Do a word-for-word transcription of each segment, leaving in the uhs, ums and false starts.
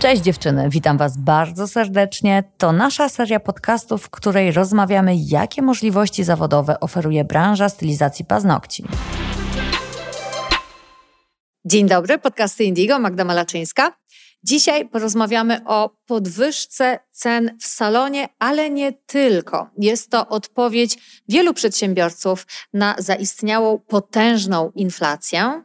Cześć dziewczyny, witam Was bardzo serdecznie. To nasza seria podcastów, w której rozmawiamy, jakie możliwości zawodowe oferuje branża stylizacji paznokci. Dzień dobry, podcasty Indigo, Magda Malaczyńska. Dzisiaj porozmawiamy o podwyżce cen w salonie, ale nie tylko. Jest to odpowiedź wielu przedsiębiorców na zaistniałą potężną inflację.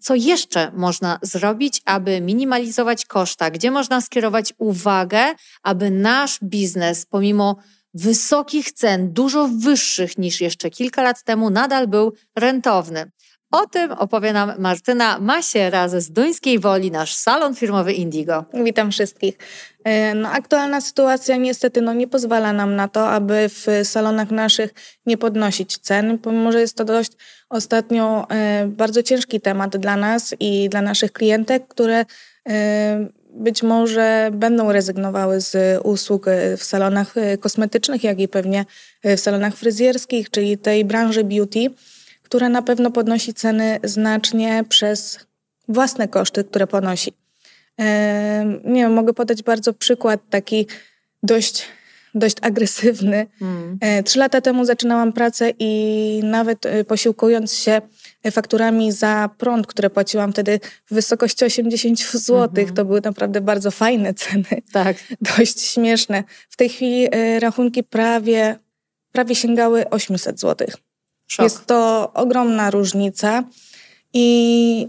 Co jeszcze można zrobić, aby minimalizować koszta? Gdzie można skierować uwagę, aby nasz biznes pomimo wysokich cen, dużo wyższych niż jeszcze kilka lat temu, nadal był rentowny? O tym opowie nam Martyna Masiera ze Zduńskiej Woli, nasz salon firmowy Indigo. Witam wszystkich. No, aktualna sytuacja niestety no, nie pozwala nam na to, aby w salonach naszych nie podnosić cen. Pomimo, że jest to dość ostatnio bardzo ciężki temat dla nas i dla naszych klientek, które być może będą rezygnowały z usług w salonach kosmetycznych, jak i pewnie w salonach fryzjerskich, czyli tej branży beauty, która na pewno podnosi ceny znacznie przez własne koszty, które ponosi. Nie wiem, mogę podać bardzo przykład taki dość, dość agresywny. Mm. Trzy lata temu zaczynałam pracę i nawet posiłkując się fakturami za prąd, które płaciłam wtedy w wysokości osiemdziesiąt złotych, mm-hmm. to były naprawdę bardzo fajne ceny. Tak. Dość śmieszne. W tej chwili rachunki prawie, prawie sięgały osiemset złotych. Szok. Jest to ogromna różnica i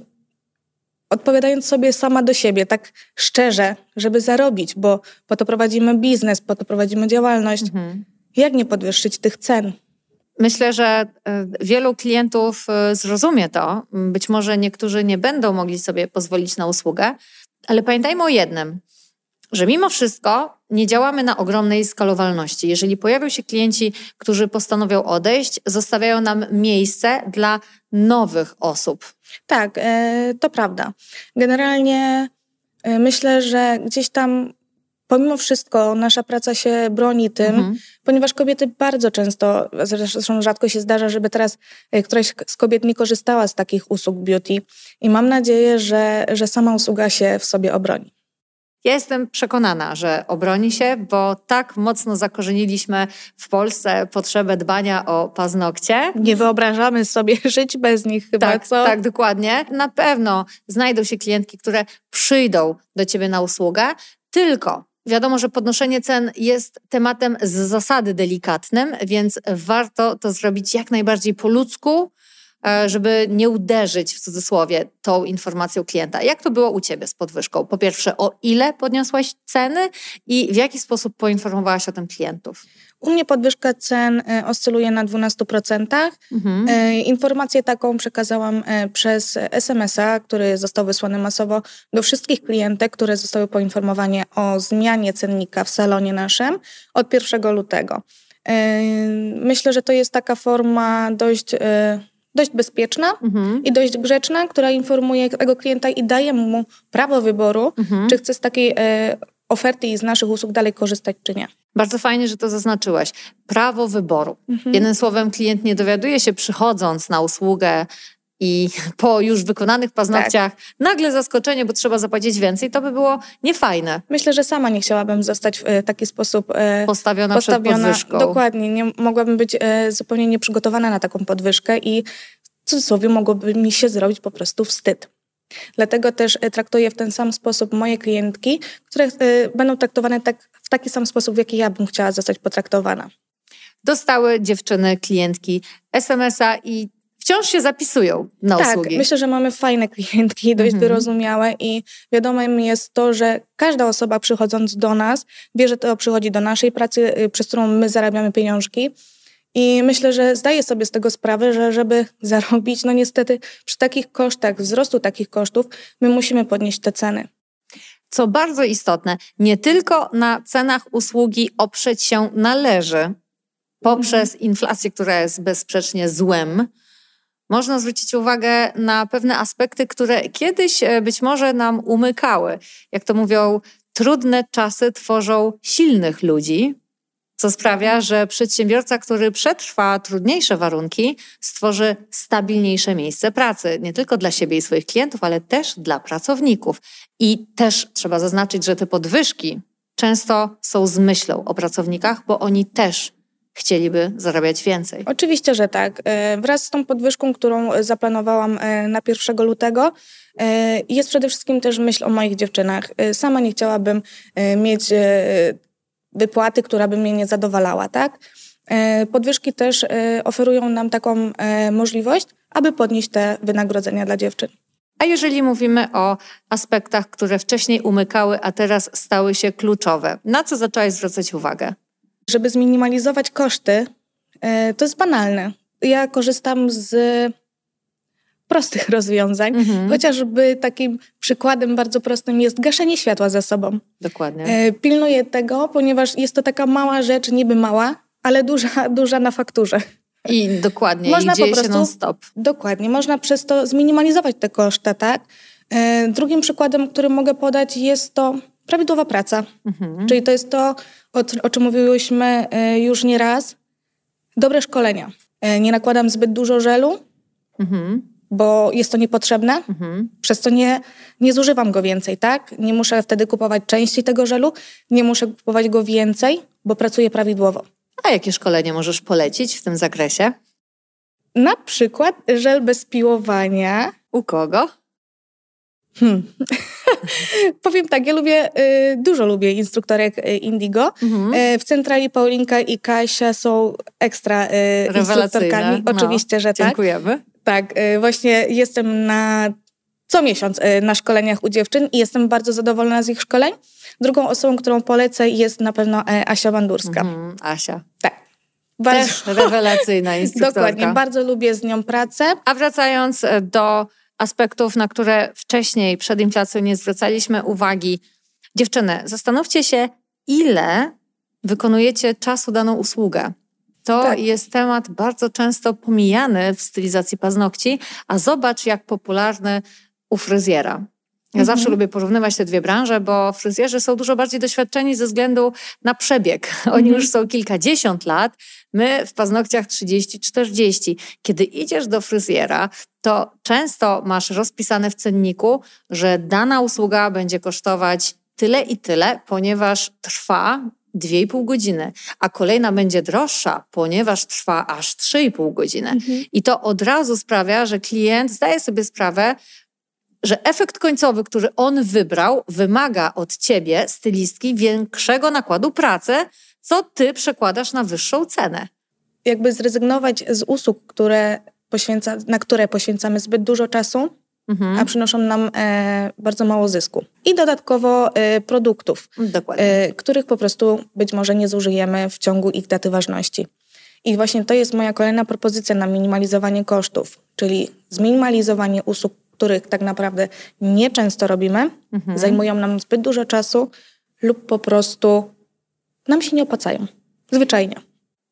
odpowiadając sobie sama do siebie, tak szczerze, żeby zarobić, bo po to prowadzimy biznes, po to prowadzimy działalność, mhm. jak nie podwyższyć tych cen? Myślę, że wielu klientów zrozumie to. Być może niektórzy nie będą mogli sobie pozwolić na usługę, ale pamiętajmy o jednym, że mimo wszystko nie działamy na ogromnej skalowalności. Jeżeli pojawią się klienci, którzy postanowią odejść, zostawiają nam miejsce dla nowych osób. Tak, to prawda. Generalnie myślę, że gdzieś tam pomimo wszystko nasza praca się broni tym, mhm. ponieważ kobiety bardzo często, zresztą rzadko się zdarza, żeby teraz któraś z kobiet nie korzystała z takich usług beauty i mam nadzieję, że, że sama usługa się w sobie obroni. Ja jestem przekonana, że obroni się, bo tak mocno zakorzeniliśmy w Polsce potrzebę dbania o paznokcie. Nie wyobrażamy sobie żyć bez nich chyba, tak, co? Tak, dokładnie. Na pewno znajdą się klientki, które przyjdą do Ciebie na usługę, tylko wiadomo, że podnoszenie cen jest tematem z zasady delikatnym, więc warto to zrobić jak najbardziej po ludzku, żeby nie uderzyć, w cudzysłowie, tą informacją klienta. Jak to było u Ciebie z podwyżką? Po pierwsze, o ile podniosłaś ceny i w jaki sposób poinformowałaś o tym klientów? U mnie podwyżka cen oscyluje na dwanaście procent. Mhm. Informację taką przekazałam przez es em es a, który został wysłany masowo do wszystkich klientek, które zostały poinformowane o zmianie cennika w salonie naszym od pierwszego lutego. Myślę, że to jest taka forma dość... dość bezpieczna mhm. i dość grzeczna, która informuje tego klienta i daje mu prawo wyboru, mhm. czy chce z takiej e, oferty i z naszych usług dalej korzystać, czy nie. Bardzo fajnie, że to zaznaczyłaś. Prawo wyboru. Mhm. Jednym słowem, klient nie dowiaduje się, przychodząc na usługę i po już wykonanych paznokciach tak. nagle zaskoczenie, bo trzeba zapłacić więcej, to by było niefajne. Myślę, że sama nie chciałabym zostać w taki sposób postawiona, postawiona przed podwyżką. Dokładnie, nie, mogłabym być zupełnie nieprzygotowana na taką podwyżkę i w cudzysłowie mogłoby mi się zrobić po prostu wstyd. Dlatego też traktuję w ten sam sposób moje klientki, które będą traktowane tak, w taki sam sposób, w jaki ja bym chciała zostać potraktowana. Dostały dziewczyny, klientki es em es a i wciąż się zapisują na tak, usługi. Tak, myślę, że mamy fajne klientki, dość mhm. wyrozumiałe i wiadomym jest to, że każda osoba przychodząc do nas wie, że to przychodzi do naszej pracy, przez którą my zarabiamy pieniążki i myślę, że zdaję sobie z tego sprawę, że żeby zarobić, no niestety przy takich kosztach, wzrostu takich kosztów, my musimy podnieść te ceny. Co bardzo istotne, nie tylko na cenach usługi oprzeć się należy poprzez mhm. inflację, która jest bezsprzecznie złem, można zwrócić uwagę na pewne aspekty, które kiedyś być może nam umykały. Jak to mówią, trudne czasy tworzą silnych ludzi, co sprawia, że przedsiębiorca, który przetrwa trudniejsze warunki, stworzy stabilniejsze miejsce pracy, nie tylko dla siebie i swoich klientów, ale też dla pracowników. I też trzeba zaznaczyć, że te podwyżki często są z myślą o pracownikach, bo oni też chcieliby zarabiać więcej. Oczywiście, że tak. Wraz z tą podwyżką, którą zaplanowałam na pierwszego lutego, jest przede wszystkim też myśl o moich dziewczynach. Sama nie chciałabym mieć wypłaty, która by mnie nie zadowalała, tak? Podwyżki też oferują nam taką możliwość, aby podnieść te wynagrodzenia dla dziewczyn. A jeżeli mówimy o aspektach, które wcześniej umykały, a teraz stały się kluczowe, na co zaczęłaś zwracać uwagę? Żeby zminimalizować koszty, to jest banalne. Ja korzystam z prostych rozwiązań, mhm. chociażby takim przykładem bardzo prostym jest gaszenie światła za sobą. Dokładnie. Pilnuję tego, ponieważ jest to taka mała rzecz, niby mała, ale duża, duża na fakturze. I dokładnie, można i dzieje po prostu, się non-stop. Dokładnie, można przez to zminimalizować te koszty, tak? Drugim przykładem, który mogę podać, jest to prawidłowa praca. Mhm. Czyli to jest to, o czym mówiłyśmy już nieraz, dobre szkolenia. Nie nakładam zbyt dużo żelu, mhm. bo jest to niepotrzebne, mhm. przez co nie, nie zużywam go więcej, tak? Nie muszę wtedy kupować części tego żelu, nie muszę kupować go więcej, bo pracuję prawidłowo. A jakie szkolenie możesz polecić w tym zakresie? Na przykład żel bez piłowania. U kogo? Hmm. Powiem tak, ja lubię, dużo lubię instruktorek Indigo. Mhm. W centrali Paulinka i Kasia są ekstra instruktorkami. Oczywiście, no, że tak. Dziękujemy. Tak, właśnie jestem na co miesiąc na szkoleniach u dziewczyn i jestem bardzo zadowolona z ich szkoleń. Drugą osobą, którą polecę, jest na pewno Asia Wandurska. Mm, Asia. Tak. Bardzo... Też rewelacyjna instruktorka. Dokładnie, bardzo lubię z nią pracę. A wracając do aspektów, na które wcześniej przed inflacją nie zwracaliśmy uwagi. Dziewczyny, zastanówcie się, ile wykonujecie czasu daną usługę. To tak. jest temat bardzo często pomijany w stylizacji paznokci, a zobacz jak popularny u fryzjera. Ja mhm. zawsze lubię porównywać te dwie branże, bo fryzjerzy są dużo bardziej doświadczeni ze względu na przebieg. Oni mhm. już są kilkadziesiąt lat, my w paznokciach trzydzieści czterdzieści. Kiedy idziesz do fryzjera, to często masz rozpisane w cenniku, że dana usługa będzie kosztować tyle i tyle, ponieważ trwa dwie i pół godziny, a kolejna będzie droższa, ponieważ trwa aż trzy i pół godziny. Mhm. I to od razu sprawia, że klient zdaje sobie sprawę, że efekt końcowy, który on wybrał, wymaga od ciebie, stylistki, większego nakładu pracy, co ty przekładasz na wyższą cenę. Jakby zrezygnować z usług, które poświęca, na które poświęcamy zbyt dużo czasu, mhm. a przynoszą nam e, bardzo mało zysku. I dodatkowo e, produktów, e, których po prostu być może nie zużyjemy w ciągu ich daty ważności. I właśnie to jest moja kolejna propozycja na minimalizowanie kosztów, czyli zminimalizowanie usług, których tak naprawdę nieczęsto robimy, mhm. zajmują nam zbyt dużo czasu lub po prostu nam się nie opłacają. Zwyczajnie.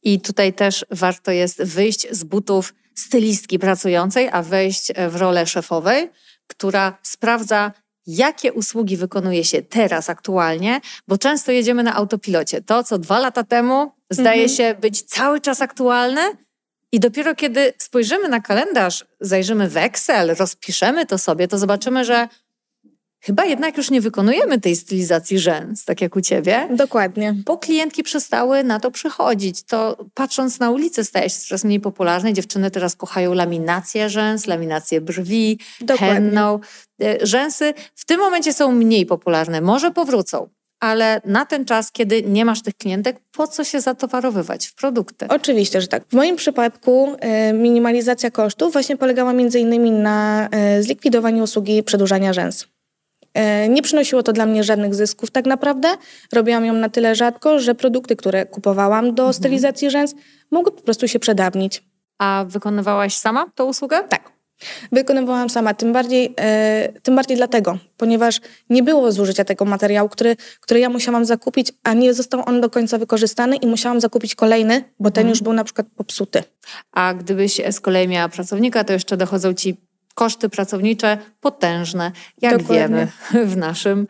I tutaj też warto jest wyjść z butów stylistki pracującej, a wejść w rolę szefowej, która sprawdza, jakie usługi wykonuje się teraz aktualnie, bo często jedziemy na autopilocie. To, co dwa lata temu zdaje mhm. się być cały czas aktualne, i dopiero kiedy spojrzymy na kalendarz, zajrzymy w Excel, rozpiszemy to sobie, to zobaczymy, że chyba jednak już nie wykonujemy tej stylizacji rzęs, tak jak u ciebie. Dokładnie. Bo klientki przestały na to przychodzić. To patrząc na ulicę staje się coraz mniej popularne. Dziewczyny teraz kochają laminację rzęs, laminację brwi, dokładnie. Henną. Rzęsy w tym momencie są mniej popularne. Może powrócą. Ale na ten czas, kiedy nie masz tych klientek, po co się zatowarowywać w produkty? Oczywiście, że tak. W moim przypadku y, minimalizacja kosztów właśnie polegała między innymi na y, zlikwidowaniu usługi przedłużania rzęs. Y, nie przynosiło to dla mnie żadnych zysków tak naprawdę. Robiłam ją na tyle rzadko, że produkty, które kupowałam do mhm. stylizacji rzęs, mogły po prostu się przedawnić. A wykonywałaś sama tą usługę? Tak. Wykonywałam sama, tym bardziej, yy, tym bardziej dlatego, ponieważ nie było zużycia tego materiału, który, który ja musiałam zakupić, a nie został on do końca wykorzystany i musiałam zakupić kolejny, bo mhm. ten już był na przykład popsuty. A gdybyś z kolei miała pracownika, to jeszcze dochodzą ci koszty pracownicze potężne, jak dokładnie. Wiemy w naszym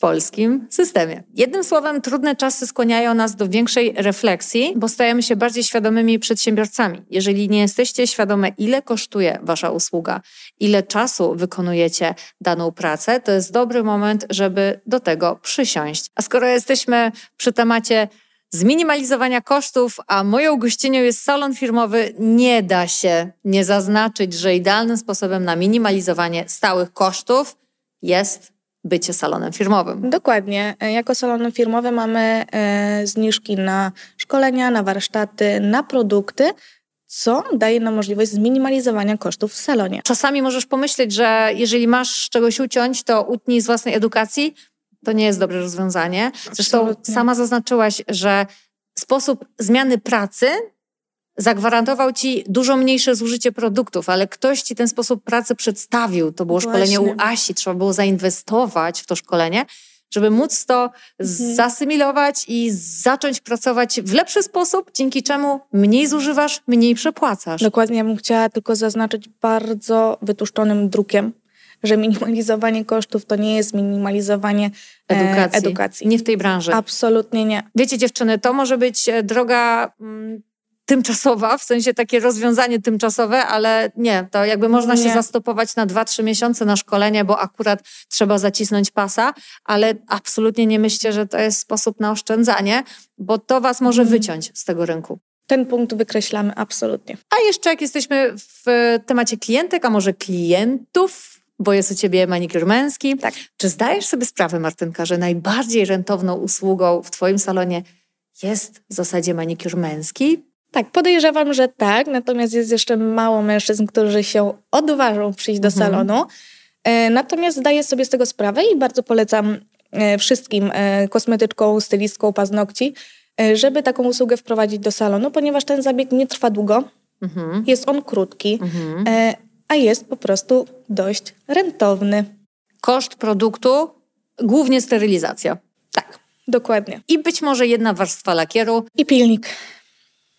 polskim systemie. Jednym słowem, trudne czasy skłaniają nas do większej refleksji, bo stajemy się bardziej świadomymi przedsiębiorcami. Jeżeli nie jesteście świadome, ile kosztuje wasza usługa, ile czasu wykonujecie daną pracę, to jest dobry moment, żeby do tego przysiąść. A skoro jesteśmy przy temacie zminimalizowania kosztów, a moją gościnią jest salon firmowy, nie da się nie zaznaczyć, że idealnym sposobem na minimalizowanie stałych kosztów jest bycie salonem firmowym. Dokładnie. Jako salon firmowy mamy e, zniżki na szkolenia, na warsztaty, na produkty, co daje nam możliwość zminimalizowania kosztów w salonie. Czasami możesz pomyśleć, że jeżeli masz czegoś uciąć, to utnij z własnej edukacji. To nie jest dobre rozwiązanie. Zresztą Absolutnie. Sama zaznaczyłaś, że sposób zmiany pracy zagwarantował ci dużo mniejsze zużycie produktów, ale ktoś ci ten sposób pracy przedstawił. To było Właśnie. Szkolenie u Asi, trzeba było zainwestować w to szkolenie, żeby móc to mhm. zasymilować i zacząć pracować w lepszy sposób, dzięki czemu mniej zużywasz, mniej przepłacasz. Dokładnie, ja bym chciała tylko zaznaczyć bardzo wytłuszczonym drukiem, że minimalizowanie kosztów to nie jest minimalizowanie edukacji. E, edukacji. Nie w tej branży. Absolutnie nie. Wiecie dziewczyny, to może być droga mm, tymczasowa, w sensie takie rozwiązanie tymczasowe, ale nie, to jakby można nie. się zastopować na dwa trzy miesiące na szkolenie, bo akurat trzeba zacisnąć pasa, ale absolutnie nie myślcie, że to jest sposób na oszczędzanie, bo to was może mm. wyciąć z tego rynku. Ten punkt wykreślamy absolutnie. A jeszcze jak jesteśmy w temacie klientek, a może klientów, bo jest u ciebie manikur męski. Tak. Czy zdajesz sobie sprawę, Martynka, że najbardziej rentowną usługą w twoim salonie jest w zasadzie manikur męski? Tak, podejrzewam, że tak, natomiast jest jeszcze mało mężczyzn, którzy się odważą przyjść do mhm. salonu. E, natomiast zdaję sobie z tego sprawę i bardzo polecam e, wszystkim e, kosmetyczką, stylistką, paznokci, e, żeby taką usługę wprowadzić do salonu, ponieważ ten zabieg nie trwa długo, mhm. jest on krótki, mhm. e, a jest po prostu dość rentowny. Koszt produktu, głównie sterylizacja. Tak, dokładnie. I być może jedna warstwa lakieru. I pilnik.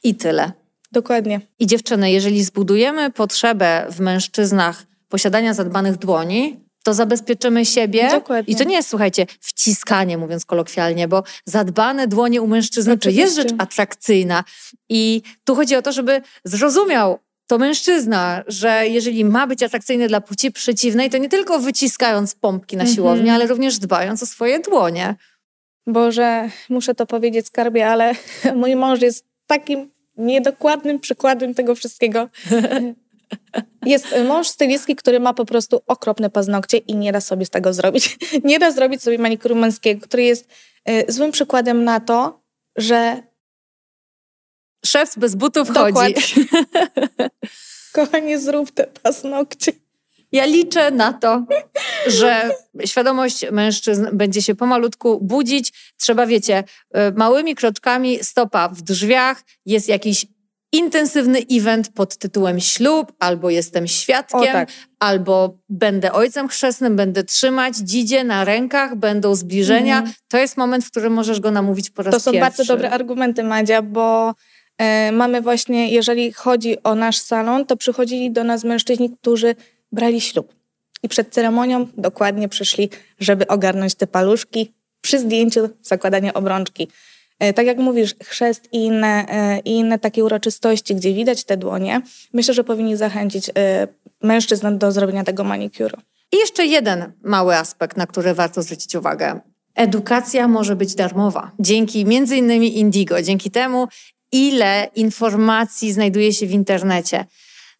I tyle. Dokładnie. I dziewczyny, jeżeli zbudujemy potrzebę w mężczyznach posiadania zadbanych dłoni, to zabezpieczymy siebie. Dokładnie. I to nie jest, słuchajcie, wciskanie, mówiąc kolokwialnie, bo zadbane dłonie u mężczyzny to jest rzecz atrakcyjna. I tu chodzi o to, żeby zrozumiał to mężczyzna, że jeżeli ma być atrakcyjny dla płci przeciwnej, to nie tylko wyciskając pompki na siłowni, mm-hmm. ale również dbając o swoje dłonie. Boże, muszę to powiedzieć, skarbie, ale mój mąż jest takim niedokładnym przykładem tego wszystkiego. Jest mąż stylistki, który ma po prostu okropne paznokcie i nie da sobie z tego zrobić. Nie da zrobić sobie manikuru męskiego, który jest złym przykładem na to, że szef bez butów Dokładnie. Chodzi. Kochanie, zrób te paznokcie. Ja liczę na to, że świadomość mężczyzn będzie się pomalutku budzić. Trzeba, wiecie, małymi kroczkami, stopa w drzwiach, jest jakiś intensywny event pod tytułem ślub, albo jestem świadkiem, o, tak. albo będę ojcem chrzestnym, będę trzymać dzidzie na rękach, będą zbliżenia. Mm. To jest moment, w którym możesz go namówić po raz pierwszy. To są bardzo dobre argumenty, Madzia, bo mamy właśnie, jeżeli chodzi o nasz salon, to przychodzili do nas mężczyźni, którzy brali ślub. I przed ceremonią dokładnie przyszli, żeby ogarnąć te paluszki przy zdjęciu zakładania obrączki. Tak jak mówisz, chrzest i inne, i inne takie uroczystości, gdzie widać te dłonie, myślę, że powinni zachęcić mężczyzn do zrobienia tego manikuru. I jeszcze jeden mały aspekt, na który warto zwrócić uwagę. Edukacja może być darmowa. Dzięki między innymi Indigo, dzięki temu ile informacji znajduje się w internecie.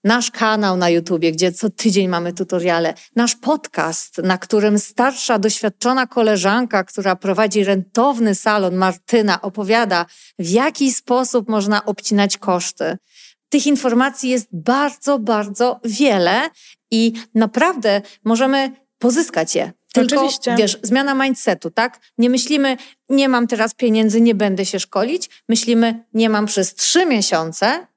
Nasz kanał na YouTubie, gdzie co tydzień mamy tutoriale. Nasz podcast, na którym starsza, doświadczona koleżanka, która prowadzi rentowny salon, Martyna, opowiada, w jaki sposób można obcinać koszty. Tych informacji jest bardzo, bardzo wiele i naprawdę możemy pozyskać je. Tylko, Oczywiście. wiesz, zmiana mindsetu, tak? Nie myślimy, nie mam teraz pieniędzy, nie będę się szkolić. Myślimy, nie mam przez trzy miesiące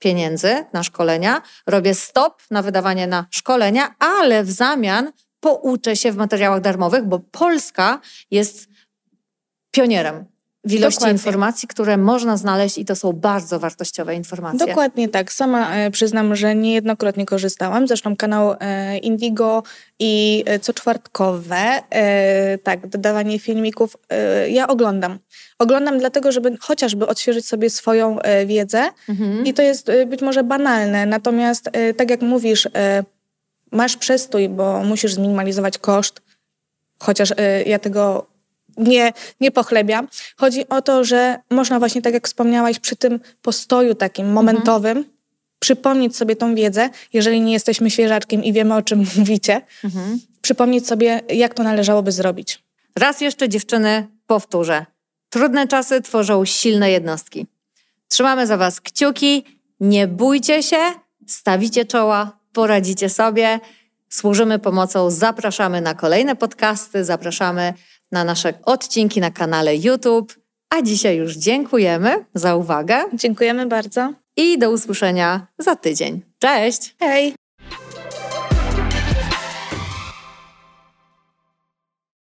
pieniędzy na szkolenia, robię stop na wydawanie na szkolenia, ale w zamian pouczę się w materiałach darmowych, bo Polska jest pionierem. w ilości Dokładnie. informacji, które można znaleźć i to są bardzo wartościowe informacje. Dokładnie tak. Sama przyznam, że niejednokrotnie korzystałam. Zresztą kanał Indigo i co czwartkowe, tak, dodawanie filmików, ja oglądam. Oglądam dlatego, żeby chociażby odświeżyć sobie swoją wiedzę mhm. i to jest być może banalne, natomiast tak jak mówisz, masz przestój, bo musisz zminimalizować koszt, chociaż ja tego nie, nie pochlebiam. Chodzi o to, że można właśnie, tak jak wspomniałaś, przy tym postoju takim momentowym mhm. przypomnieć sobie tą wiedzę, jeżeli nie jesteśmy świeżaczkiem i wiemy, o czym mówicie, mhm. przypomnieć sobie, jak to należałoby zrobić. Raz jeszcze, dziewczyny, powtórzę. Trudne czasy tworzą silne jednostki. Trzymamy za was kciuki, nie bójcie się, stawicie czoła, poradzicie sobie, służymy pomocą, zapraszamy na kolejne podcasty, zapraszamy na nasze odcinki na kanale YouTube, a dzisiaj już dziękujemy za uwagę. Dziękujemy bardzo. I do usłyszenia za tydzień. Cześć! Hej!